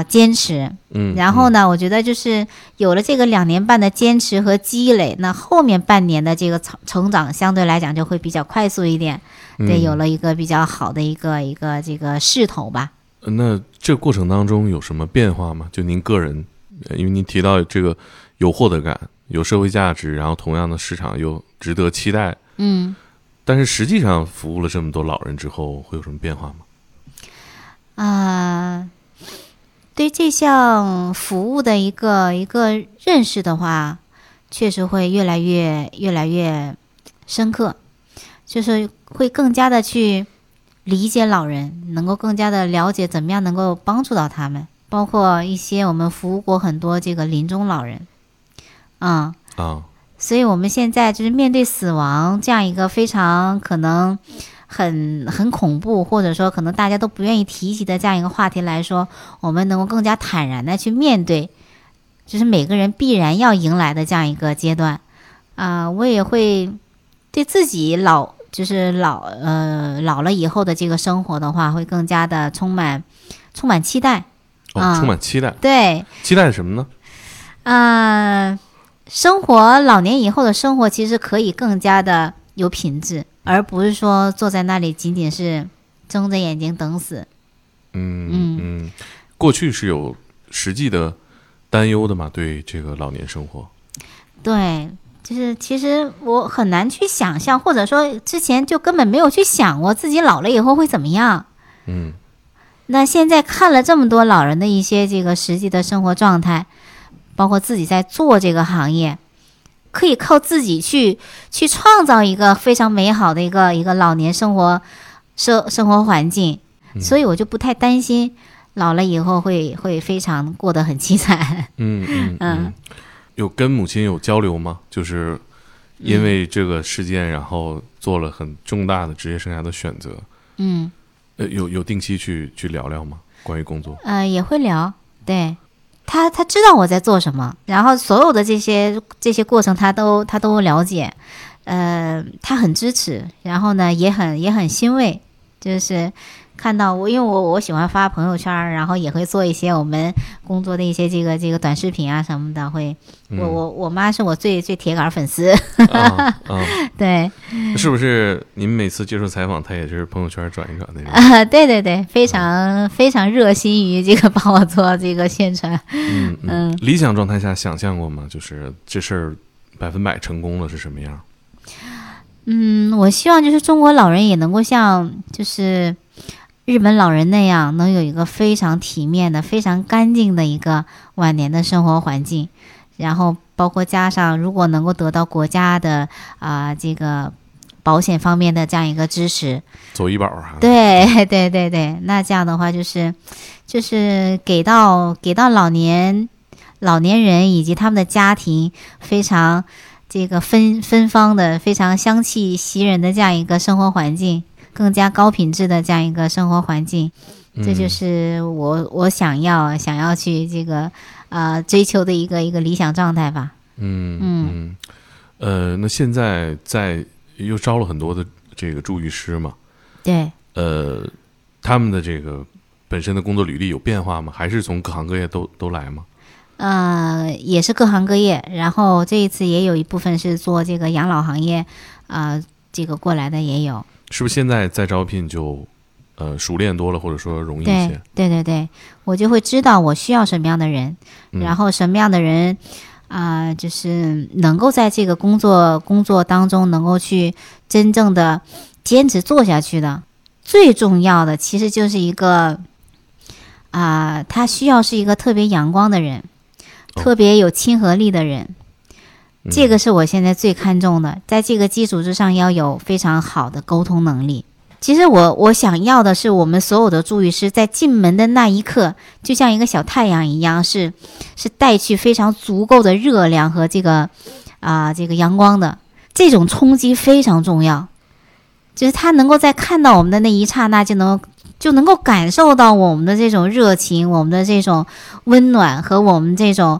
坚持，然后呢，我觉得就是有了这个2年半的坚持和积累，那后面半年的这个成长相对来讲就会比较快速一点，对，有了一个比较好的一个这个势头吧。那这过程当中有什么变化吗？就您个人，因为您提到这个有获得感。有社会价值，然后同样的市场又值得期待。但是实际上服务了这么多老人之后，会有什么变化吗？对这项服务的一个认识的话，确实会越来越深刻，就是会更加的去理解老人，能够更加的了解怎么样能够帮助到他们，包括一些我们服务过很多这个临终老人。所以我们现在就是面对死亡这样一个非常可能很恐怖，或者说可能大家都不愿意提及的这样一个话题来说，我们能够更加坦然的去面对，就是每个人必然要迎来的这样一个阶段。我也会对自己老了以后的这个生活的话，会更加的充满期待。充满期待。对，期待什么呢？生活，老年以后的生活其实可以更加的有品质，而不是说坐在那里仅仅是睁着眼睛等死。过去是有实际的担忧的嘛，对这个老年生活。对，就是其实我很难去想象，或者说之前就根本没有去想过自己老了以后会怎么样。嗯，那现在看了这么多老人的一些这个实际的生活状态，包括自己在做这个行业，可以靠自己去创造一个非常美好的一个老年生活环境，所以我就不太担心老了以后会非常过得很凄惨。有跟母亲有交流吗？就是因为这个事件，然后做了很重大的职业生涯的选择。有定期去聊聊吗？关于工作？也会聊。对，他知道我在做什么，然后所有的这些过程他都了解，他很支持，然后呢也很欣慰，就是看到我，因为我喜欢发朋友圈，然后也会做一些我们工作的一些这个短视频啊什么的，会我妈是我最最铁杆粉丝。对，是不是您每次接受采访她也是朋友圈转一转那种？对对对，非常非常热心于这个帮我做这个宣传。理想状态下想象过吗？就是这事儿100%成功了是什么样？我希望就是中国老人也能够像就是日本老人那样，能有一个非常体面的、非常干净的一个晚年的生活环境，然后包括加上如果能够得到国家的这个保险方面的这样一个支持，走医保啊。对对对对，那这样的话就是给到老年人以及他们的家庭非常这个芬芳的、非常香气袭人的这样一个生活环境。更加高品质的这样一个生活环境，这就是我想要去这个追求的一个理想状态吧。那现在又招了很多的这个助浴师嘛？对。他们的这个本身的工作履历有变化吗？还是从各行各业都来吗？也是各行各业，然后这一次也有一部分是做这个养老行业，这个过来的也有。是不是现在再招聘就熟练多了，或者说容易一些？对对对，我就会知道我需要什么样的人，然后什么样的人就是能够在这个工作当中能够去真正的坚持做下去的。最重要的其实就是一个他需要是一个特别阳光的人，特别有亲和力的人。这个是我现在最看重的，在这个基础之上要有非常好的沟通能力。其实我想要的是我们所有的助浴师在进门的那一刻就像一个小太阳一样，是带去非常足够的热量和这个阳光的。这种冲击非常重要，就是他能够在看到我们的那一刹那就能够感受到我们的这种热情，我们的这种温暖和我们这种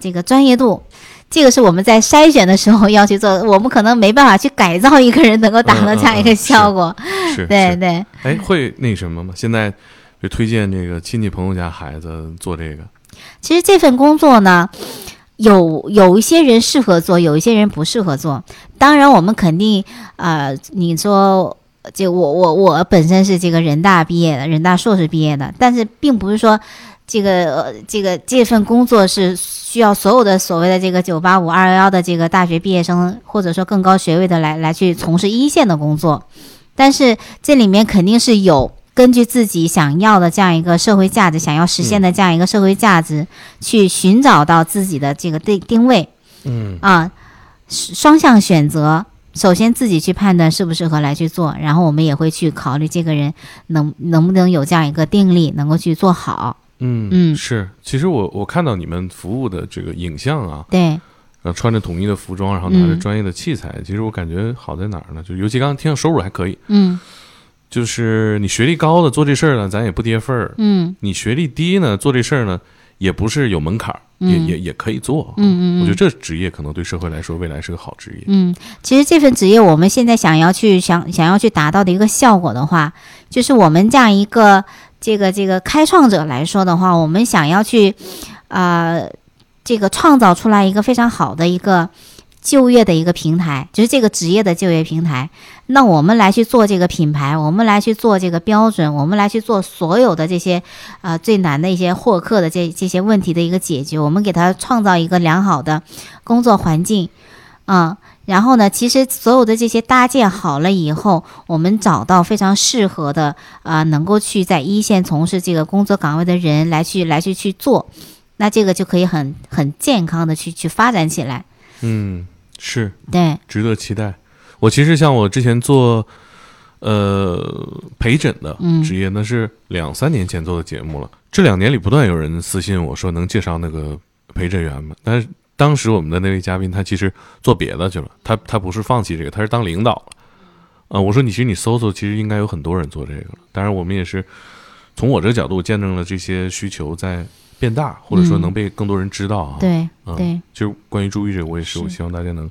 这个专业度。这个是我们在筛选的时候要去做，我们可能没办法去改造一个人能够达到这样一个效果。对对。哎，会那什么吗？现在就推荐这个亲戚朋友家孩子做这个？其实这份工作呢，有一些人适合做，有一些人不适合做。当然，我们肯定你说就我本身是这个人大毕业的，人大硕士毕业的，但是并不是说。这份工作是需要所有的所谓的这个985、211的这个大学毕业生，或者说更高学位的来去从事一线的工作，但是这里面肯定是有根据自己想要的这样一个社会价值，想要实现的这样一个社会价值，去寻找到自己的这个定位。双向选择。首先自己去判断适不适合来去做，然后我们也会去考虑这个人能不能有这样一个定力，能够去做好。是，其实我看到你们服务的这个影像啊，对，穿着统一的服装，然后拿着专业的器材，其实我感觉好在哪儿呢？就尤其刚刚听到收入还可以，就是你学历高的做这事儿呢，咱也不跌份儿，你学历低呢做这事儿呢，也不是有门槛，也可以做，我觉得这职业可能对社会来说未来是个好职业。其实这份职业我们现在想要去达到的一个效果的话，就是我们这样一个。这个开创者来说的话，我们想要去，这个创造出来一个非常好的一个就业的一个平台，就是这个职业的就业平台。那我们来去做这个品牌，我们来去做这个标准，我们来去做所有的这些，最难的一些获客的这些问题的一个解决。我们给他创造一个良好的工作环境，然后呢，其实所有的这些搭建好了以后，我们找到非常适合的能够去在一线从事这个工作岗位的人来去做，那这个就可以很健康的去发展起来。嗯，是，对，值得期待。我其实像我之前做陪诊的职业，那是2-3年前做的节目了。这2年里不断有人私信我说能介绍那个陪诊员吗？但是当时我们的那位嘉宾他其实做别的去了，他不是放弃这个，他是当领导了。我说其实你搜搜，其实应该有很多人做这个。当然我们也是从我这个角度见证了这些需求在变大，或者说能被更多人知道啊。对，就是关于注意这个，我也是我希望大家能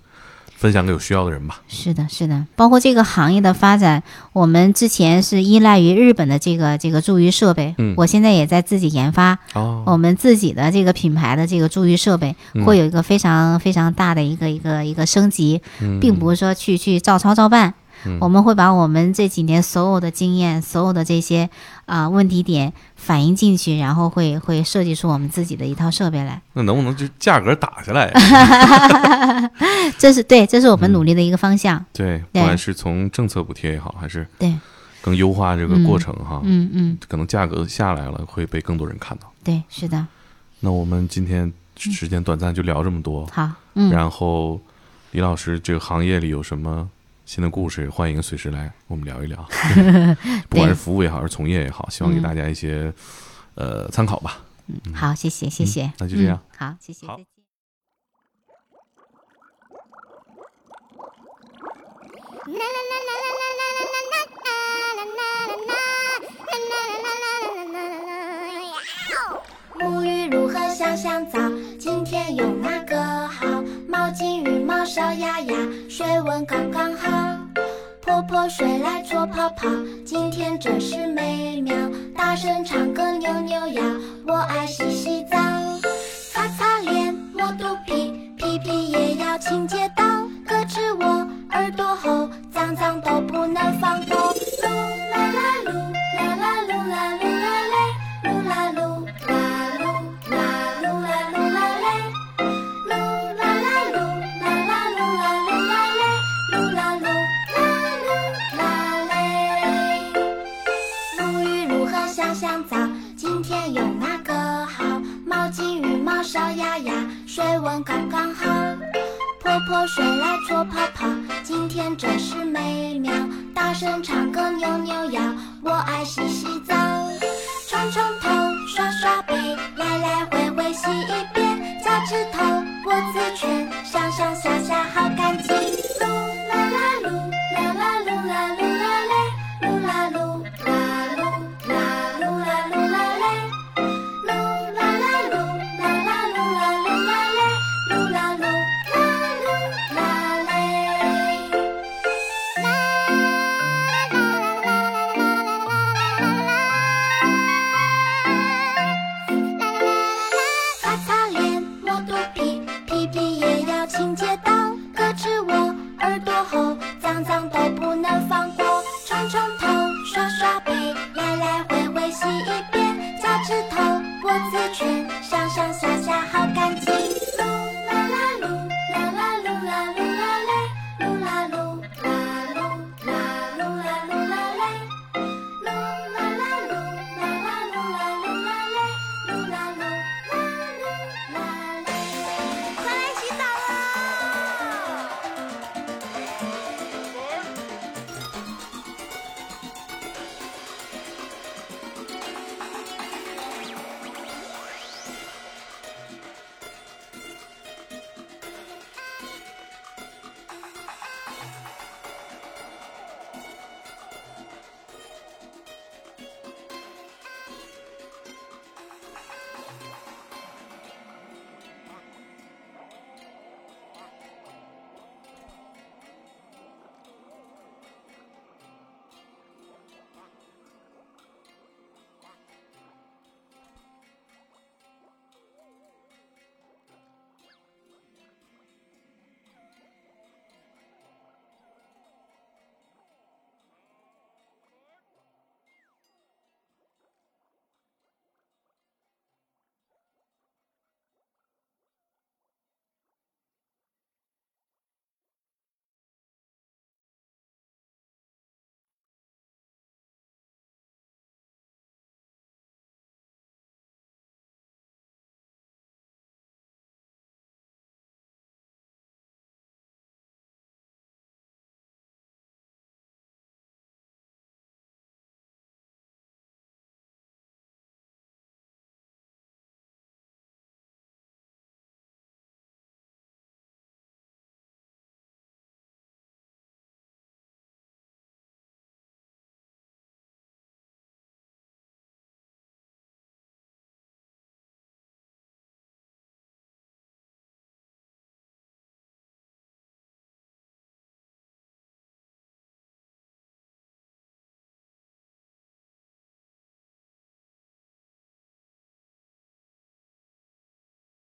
分享给有需要的人吧。是的，包括这个行业的发展，我们之前是依赖于日本的这个助浴设备，我现在也在自己研发我们自己的这个品牌的这个助浴设备，会有一个非常非常大的一个升级，并不是说去照抄照办，我们会把我们这几年所有的经验，所有的这些问题点反映进去，然后会设计出我们自己的一套设备来。那能不能就价格打下来呀？这是我们努力的一个方向。对，不管是从政策补贴也好，还是对更优化这个过程哈，可能价格下来了会被更多人看到。对，是的。那我们今天时间短暂就聊这么多。好，然后李老师这个行业里有什么新的故事，欢迎随时来我们聊一聊不管是服务也好还是从业也好，希望给大家一些参考吧。好，谢谢、那就这样。好，谢谢。好，沐浴如何香香皂，今天有哪个好？毛巾与毛勺呀呀，水温刚刚好，泼泼水来搓泡泡，今天真是美妙。大声唱歌扭扭腰，我爱洗洗澡，擦擦脸摸肚皮，屁屁也要清洁到，胳肢窝耳朵后，脏脏都不能放过。噜啦啦噜啦啦噜啦噜啦嘞，噜啦噜啦噜啦噜啦噜啦嘞。烧呀呀，水温刚刚好，泼泼水来搓泡泡，今天真是美妙。大声唱歌扭扭腰，我爱洗洗澡，冲冲头，刷刷背，来来回